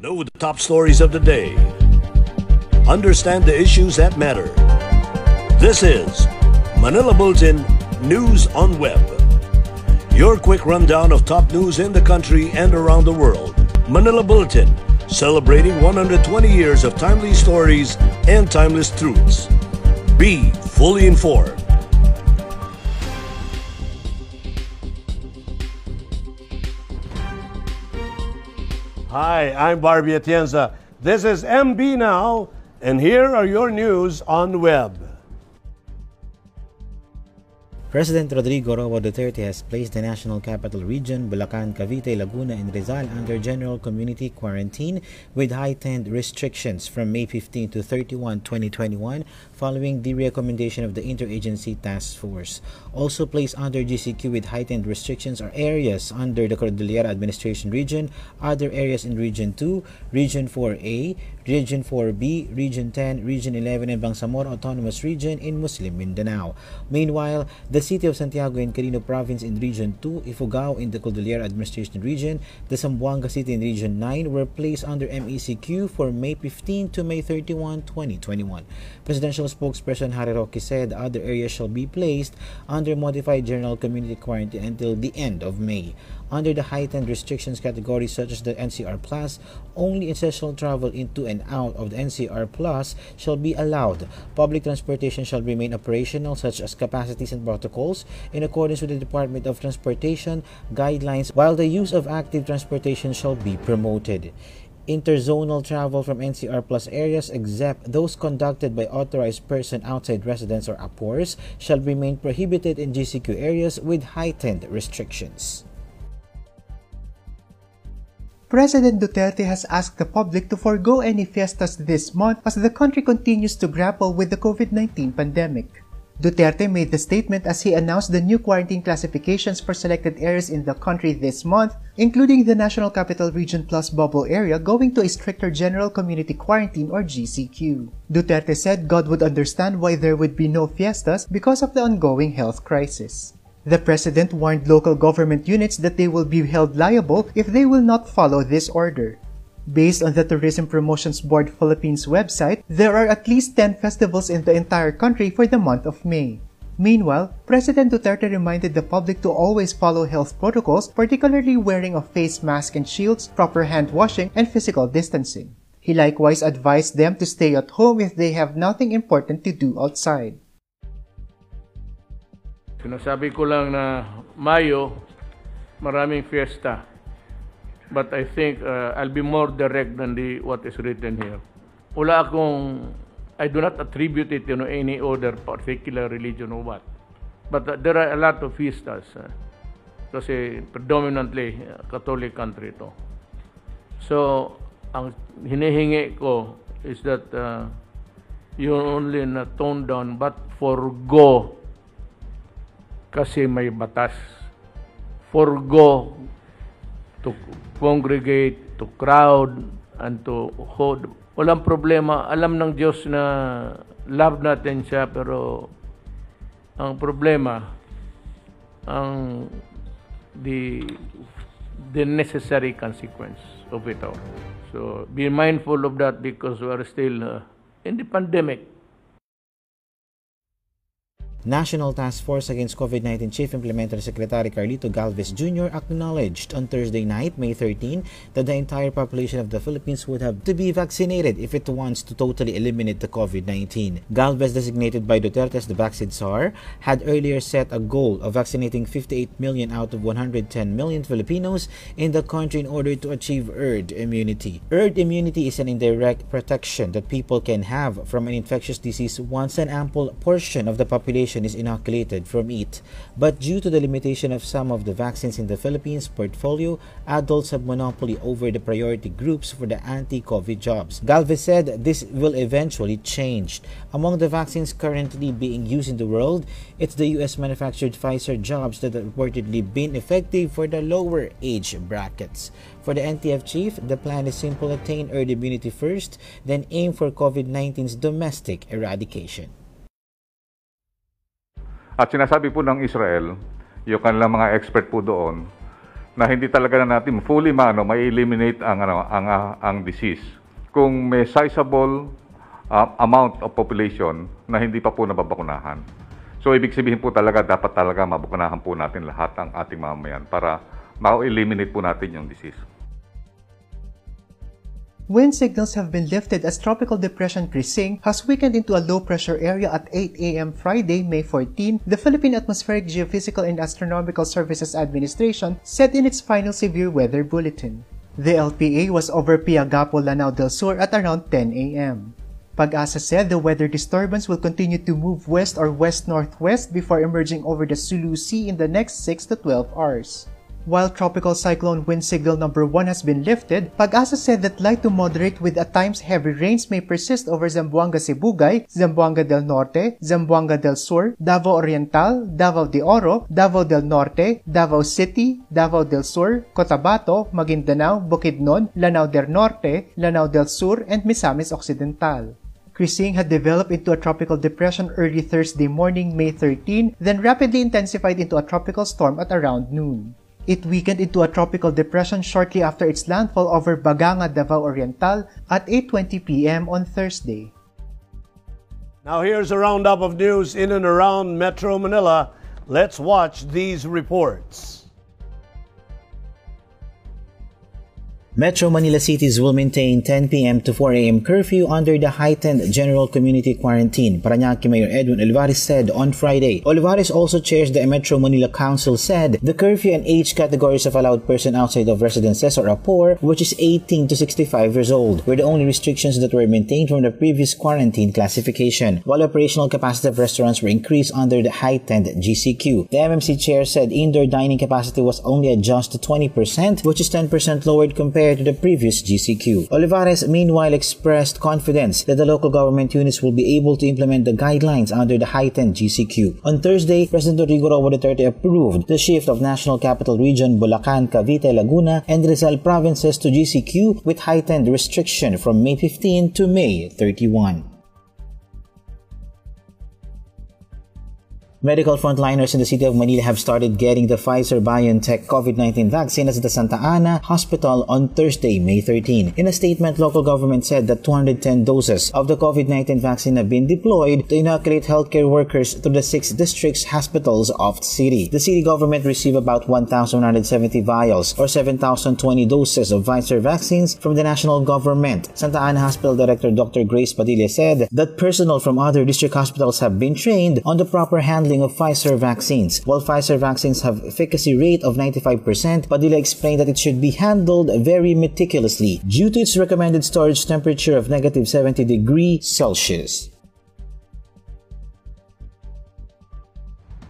Know the top stories of the day. Understand the issues that matter. This is Manila Bulletin News on Web. Your quick rundown of top news in the country and around the world. Manila Bulletin, celebrating 120 years of timely stories and timeless truths. Be fully informed. Hi, I'm Barbie Atienza. This is MB Now, and here are your news on web. President Rodrigo Roa Duterte has placed the national capital region, Bulacan, Cavite, Laguna, and Rizal under general community quarantine with heightened restrictions from May 15 to 31, 2021, following the recommendation of the Interagency Task Force. Also placed under GCQ with heightened restrictions are areas under the Cordillera Administration Region, other areas in Region 2, Region 4A, Region 4B, Region 10, Region 11, and Bangsamoro Autonomous Region in Muslim Mindanao. Meanwhile, the city of Santiago in Quirino Province in Region 2, Ifugao in the Cordillera Administration Region, the Zamboanga City in Region 9 were placed under MECQ for May 15 to May 31, 2021. Presidential spokesperson Harry Roque said other areas shall be placed under modified general community quarantine until the end of May. Under the heightened restrictions categories such as the NCR Plus, only essential travel into and out of the NCR Plus shall be allowed. Public transportation shall remain operational, such as capacities and protocols, in accordance with the Department of Transportation guidelines, while the use of active transportation shall be promoted. Interzonal travel from NCR Plus areas, except those conducted by authorized person outside residence or APORs, shall remain prohibited in GCQ areas with heightened restrictions. President Duterte has asked the public to forgo any fiestas this month as the country continues to grapple with the COVID-19 pandemic. Duterte made the statement as he announced the new quarantine classifications for selected areas in the country this month, including the National Capital Region Plus bubble area going to a stricter General Community Quarantine or GCQ. Duterte said God would understand why there would be no fiestas because of the ongoing health crisis. The president warned local government units that they will be held liable if they will not follow this order. Based on the Tourism Promotions Board Philippines website, there are at least 10 festivals in the entire country for the month of May. Meanwhile, President Duterte reminded the public to always follow health protocols, particularly wearing of face masks and shields, proper hand washing, and physical distancing. He likewise advised them to stay at home if they have nothing important to do outside. Sinasabi ko lang na Mayo, maraming fiesta. But I think I'll be more direct than what is written here. I do not attribute it to any other particular religion or what. But there are a lot of fiestas. Kasi predominantly Catholic country ito. So, ang hinihingi ko is that you only not tone down but forgo. Kasi may batas. Forgo to congregate, to crowd, and to hold. Walang problema. Alam ng Diyos na love natin siya, pero ang problema, ang the necessary consequence of it all. So be mindful of that because we are still in the pandemic. National Task Force Against COVID-19 Chief Implementor Secretary Carlito Galvez Jr. acknowledged on Thursday night, May 13, that the entire population of the Philippines would have to be vaccinated if it wants to totally eliminate the COVID-19. Galvez, designated by Duterte as the vaccine czar, had earlier set a goal of vaccinating 58 million out of 110 million Filipinos in the country in order to achieve herd immunity. Herd immunity is an indirect protection that people can have from an infectious disease once an ample portion of the population is inoculated from it. But due to the limitation of some of the vaccines in the Philippines portfolio, adults have monopoly over the priority groups for the anti-COVID jobs. Galvez said this will eventually change. Among the vaccines currently being used in the world, it's the US-manufactured Pfizer jobs that have reportedly been effective for the lower age brackets. For the NTF chief, the plan is simple: attain herd immunity first, then aim for COVID-19's domestic eradication. At sinasabi po ng Israel, yung kanilang mga expert po doon, na hindi talaga na natin fully ma-eliminate ang disease. Kung may sizable amount of population na hindi pa po nababakunahan. So ibig sabihin po talaga dapat talaga mabakunahan po natin lahat ang ating mamamayan para ma-eliminate po natin yung disease. Wind signals have been lifted as Tropical Depression Krising has weakened into a low-pressure area at 8 a.m. Friday, May 14, the Philippine Atmospheric Geophysical and Astronomical Services Administration said in its final severe weather bulletin. The LPA was over Piagapo, Lanao del Sur at around 10 a.m. PAG-ASA said the weather disturbance will continue to move west or west-northwest before emerging over the Sulu Sea in the next 6 to 12 hours. While Tropical Cyclone Wind Signal No. 1 has been lifted, PAG-ASA said that light to moderate with at times heavy rains may persist over Zamboanga-Sibugay, Zamboanga del Norte, Zamboanga del Sur, Davao Oriental, Davao de Oro, Davao del Norte, Davao City, Davao del Sur, Cotabato, Maguindanao, Bukidnon, Lanao del Norte, Lanao del Sur, and Misamis Occidental. Krising had developed into a tropical depression early Thursday morning, May 13, then rapidly intensified into a tropical storm at around noon. It weakened into a tropical depression shortly after its landfall over Baganga, Davao Oriental at 8:20 p.m. on Thursday. Now here's a roundup of news in and around Metro Manila. Let's watch these reports. Metro Manila cities will maintain 10 p.m. to 4 a.m. curfew under the heightened general community quarantine, Parañaque Mayor Edwin Olivares said on Friday. Olivares also chairs the Metro Manila Council said the curfew and age categories of allowed person outside of residences are poor, which is 18 to 65 years old, were the only restrictions that were maintained from the previous quarantine classification, while operational capacity of restaurants were increased under the heightened GCQ. The MMC chair said indoor dining capacity was only adjusted to 20%, which is 10% lowered compared to the previous GCQ. Olivares meanwhile expressed confidence that the local government units will be able to implement the guidelines under the heightened GCQ. On Thursday, President Rodrigo Roa Duterte approved the shift of National Capital Region, Bulacan, Cavite, Laguna, and Rizal provinces to GCQ with heightened restriction from May 15 to May 31. Medical frontliners in the city of Manila have started getting the Pfizer-BioNTech COVID-19 vaccine at the Santa Ana Hospital on Thursday, May 13. In a statement, local government said that 210 doses of the COVID-19 vaccine have been deployed to inoculate healthcare workers through the 6 districts' hospitals of the city. The city government received about 1,170 vials or 7,020 doses of Pfizer vaccines from the national government. Santa Ana Hospital Director Dr. Grace Padilla said that personnel from other district hospitals have been trained on the proper handling of Pfizer vaccines. While Pfizer vaccines have efficacy rate of 95%, Padilla explained that it should be handled very meticulously due to its recommended storage temperature of negative 70 degrees Celsius.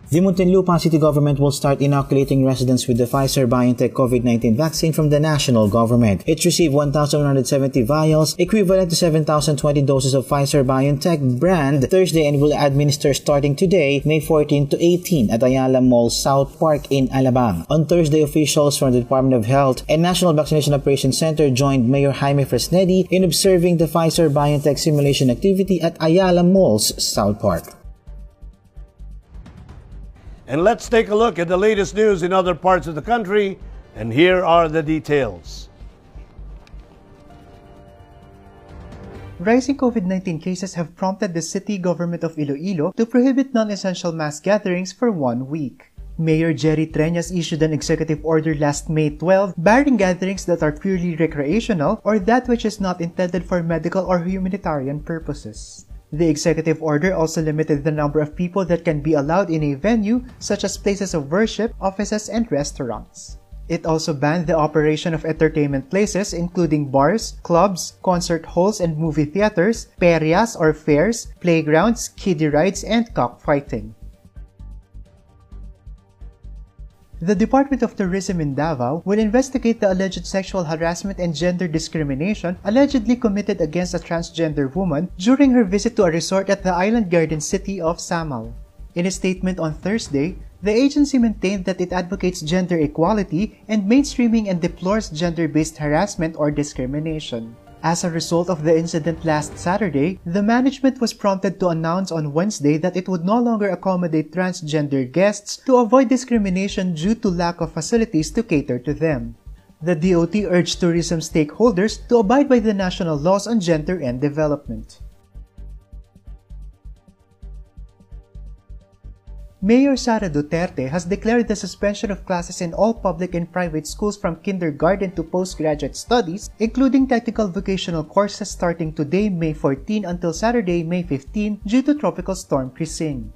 The Muntinlupa city government will start inoculating residents with the Pfizer-BioNTech COVID-19 vaccine from the national government. It received 1,170 vials, equivalent to 7,020 doses of Pfizer-BioNTech brand Thursday and will administer starting today, May 14 to 18 at Ayala Mall South Park in Alabang. On Thursday, officials from the Department of Health and National Vaccination Operations Center joined Mayor Jaime Fresnedi in observing the Pfizer-BioNTech simulation activity at Ayala Mall's South Park. And let's take a look at the latest news in other parts of the country, and here are the details. Rising COVID-19 cases have prompted the city government of Iloilo to prohibit non-essential mass gatherings for 1 week. Mayor Jerry Treñas issued an executive order last May 12 barring gatherings that are purely recreational or that which is not intended for medical or humanitarian purposes. The executive order also limited the number of people that can be allowed in a venue, such as places of worship, offices, and restaurants. It also banned the operation of entertainment places including bars, clubs, concert halls and movie theaters, ferias or fairs, playgrounds, kiddie rides, and cockfighting. The Department of Tourism in Davao will investigate the alleged sexual harassment and gender discrimination allegedly committed against a transgender woman during her visit to a resort at the island garden city of Samaw. In a statement on Thursday, the agency maintained that it advocates gender equality and mainstreaming and deplores gender-based harassment or discrimination. As a result of the incident last Saturday, the management was prompted to announce on Wednesday that it would no longer accommodate transgender guests to avoid discrimination due to lack of facilities to cater to them. The DOT urged tourism stakeholders to abide by the national laws on gender and development. Mayor Sara Duterte has declared the suspension of classes in all public and private schools from kindergarten to postgraduate studies, including technical vocational courses starting today, May 14 until Saturday, May 15, due to Tropical Storm Krising.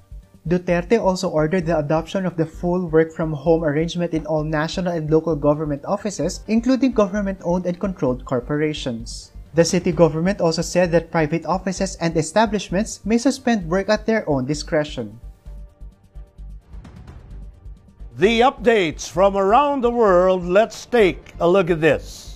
Duterte also ordered the adoption of the full work-from-home arrangement in all national and local government offices, including government-owned and controlled corporations. The city government also said that private offices and establishments may suspend work at their own discretion. The updates from around the world, let's take a look at this.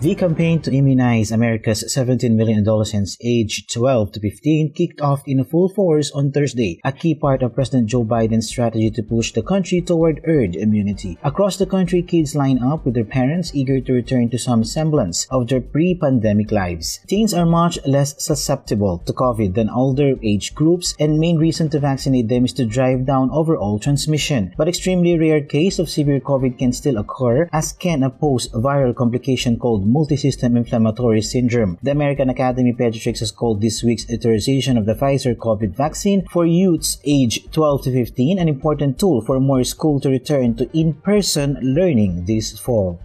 The campaign to immunize America's $17 million adolescents aged 12 to 15 kicked off in full force on Thursday, a key part of President Joe Biden's strategy to push the country toward herd immunity. Across the country, kids line up with their parents, eager to return to some semblance of their pre-pandemic lives. Teens are much less susceptible to COVID than older age groups, and main reason to vaccinate them is to drive down overall transmission. But extremely rare cases of severe COVID can still occur, as can a post-viral complication called multisystem inflammatory syndrome. The American Academy of Pediatrics has called this week's authorization of the Pfizer COVID vaccine for youths age 12 to 15 an important tool for more schools to return to in-person learning this fall.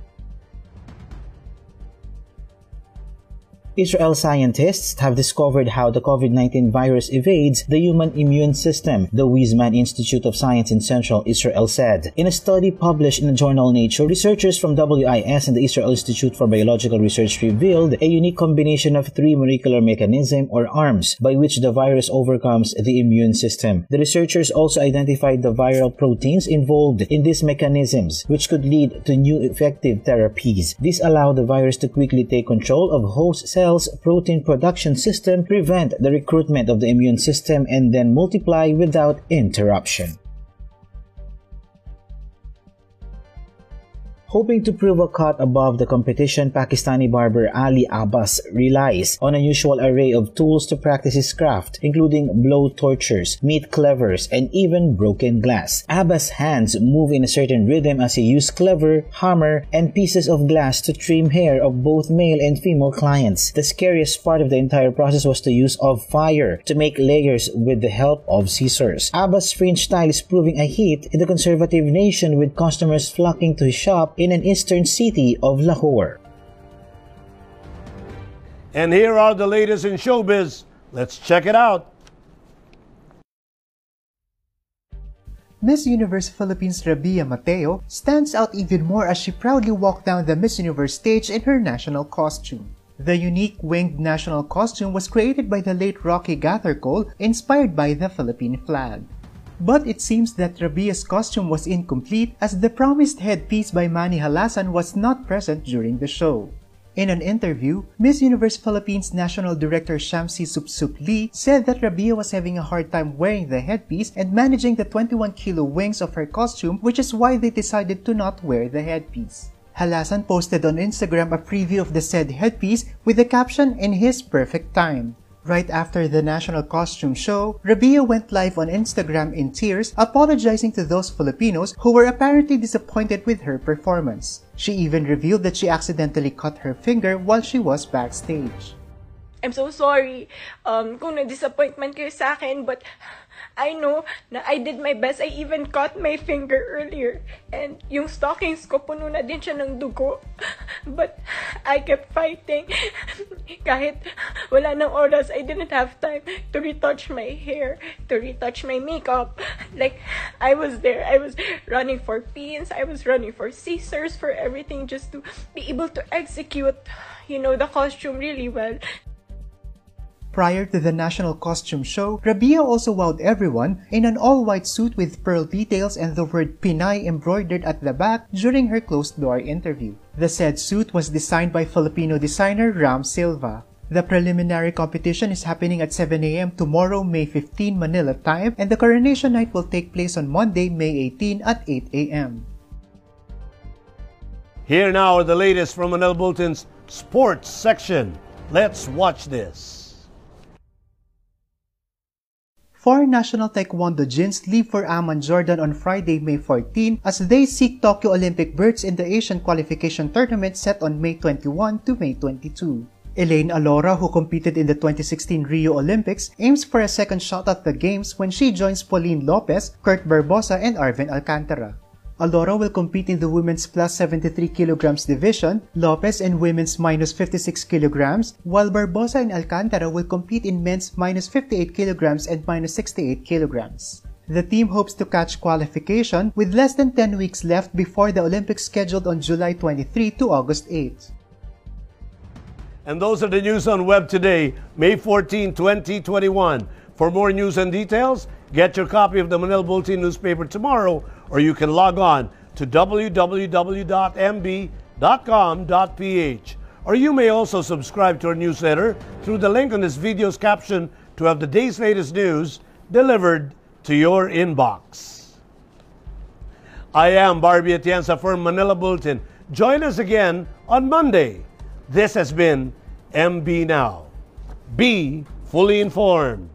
Israel scientists have discovered how the COVID-19 virus evades the human immune system, the Weizmann Institute of Science in Central Israel said. In a study published in the journal Nature, researchers from WIS and the Israel Institute for Biological Research revealed a unique combination of three molecular mechanisms, or ARMs, by which the virus overcomes the immune system. The researchers also identified the viral proteins involved in these mechanisms, which could lead to new effective therapies. This allowed the virus to quickly take control of host cells, protein production system, prevent the recruitment of the immune system, and then multiply without interruption. Hoping to prove a cut above the competition, Pakistani barber Ali Abbas relies on an unusual array of tools to practice his craft, including blow torchers, meat clevers, and even broken glass. Abbas' hands move in a certain rhythm as he uses clever, hammer, and pieces of glass to trim hair of both male and female clients. The scariest part of the entire process was the use of fire to make layers with the help of scissors. Abbas' fringe style is proving a hit in the conservative nation, with customers flocking to his shop in an eastern city of Lahore. And here are the latest in showbiz. Let's check it out. Miss Universe Philippines Rabia Mateo stands out even more as she proudly walked down the Miss Universe stage in her national costume. The unique winged national costume was created by the late Rocky Gathercole, inspired by the Philippine flag. But it seems that Rabia's costume was incomplete, as the promised headpiece by Manny Halasan was not present during the show. In an interview, Miss Universe Philippines National Director Shamsi Supsup Lee said that Rabia was having a hard time wearing the headpiece and managing the 21-kilo wings of her costume, which is why they decided to not wear the headpiece. Halasan posted on Instagram a preview of the said headpiece with the caption, "In his perfect time." Right after the national costume show, Rabia went live on Instagram in tears, apologizing to those Filipinos who were apparently disappointed with her performance. She even revealed that she accidentally cut her finger while she was backstage. I'm so sorry kung na-disappoint man kayo sa akin, but I know na I did my best. I even cut my finger earlier, and yung stockings ko puno na din siya ng dugo. But I kept fighting. Kahit wala ng oras, I didn't have time to retouch my hair, to retouch my makeup. Like, I was there. I was running for pins. I was running for scissors, for everything, just to be able to execute, you know, the costume really well. Prior to the national costume show, Rabia also wowed everyone in an all-white suit with pearl details and the word Pinay embroidered at the back during her closed-door interview. The said suit was designed by Filipino designer Ram Silva. The preliminary competition is happening at 7 a.m. tomorrow, May 15 Manila time, and the coronation night will take place on Monday, May 18 at 8 a.m. Here now are the latest from Manila Bulletin's sports section. Let's watch this. Four national taekwondo-jins leave for Amman, Jordan on Friday, May 14 as they seek Tokyo Olympic berths in the Asian qualification tournament set on May 21 to May 22. Elaine Alora, who competed in the 2016 Rio Olympics, aims for a second shot at the games when she joins Pauline Lopez, Kurt Barbosa, and Arvin Alcantara. Alora will compete in the women's plus 73 kg division, Lopez in women's minus 56 kg, while Barbosa and Alcantara will compete in men's minus 58 kg and minus 68 kg. The team hopes to catch qualification with less than 10 weeks left before the Olympics scheduled on July 23 to August 8. And those are the news on Web Today, May 14, 2021. For more news and details, get your copy of the Manila Bulletin newspaper tomorrow, or you can log on to www.mb.com.ph. Or you may also subscribe to our newsletter through the link on this video's caption to have the day's latest news delivered to your inbox. I am Barbie Atienza for Manila Bulletin. Join us again on Monday. This has been MB Now. Be fully informed.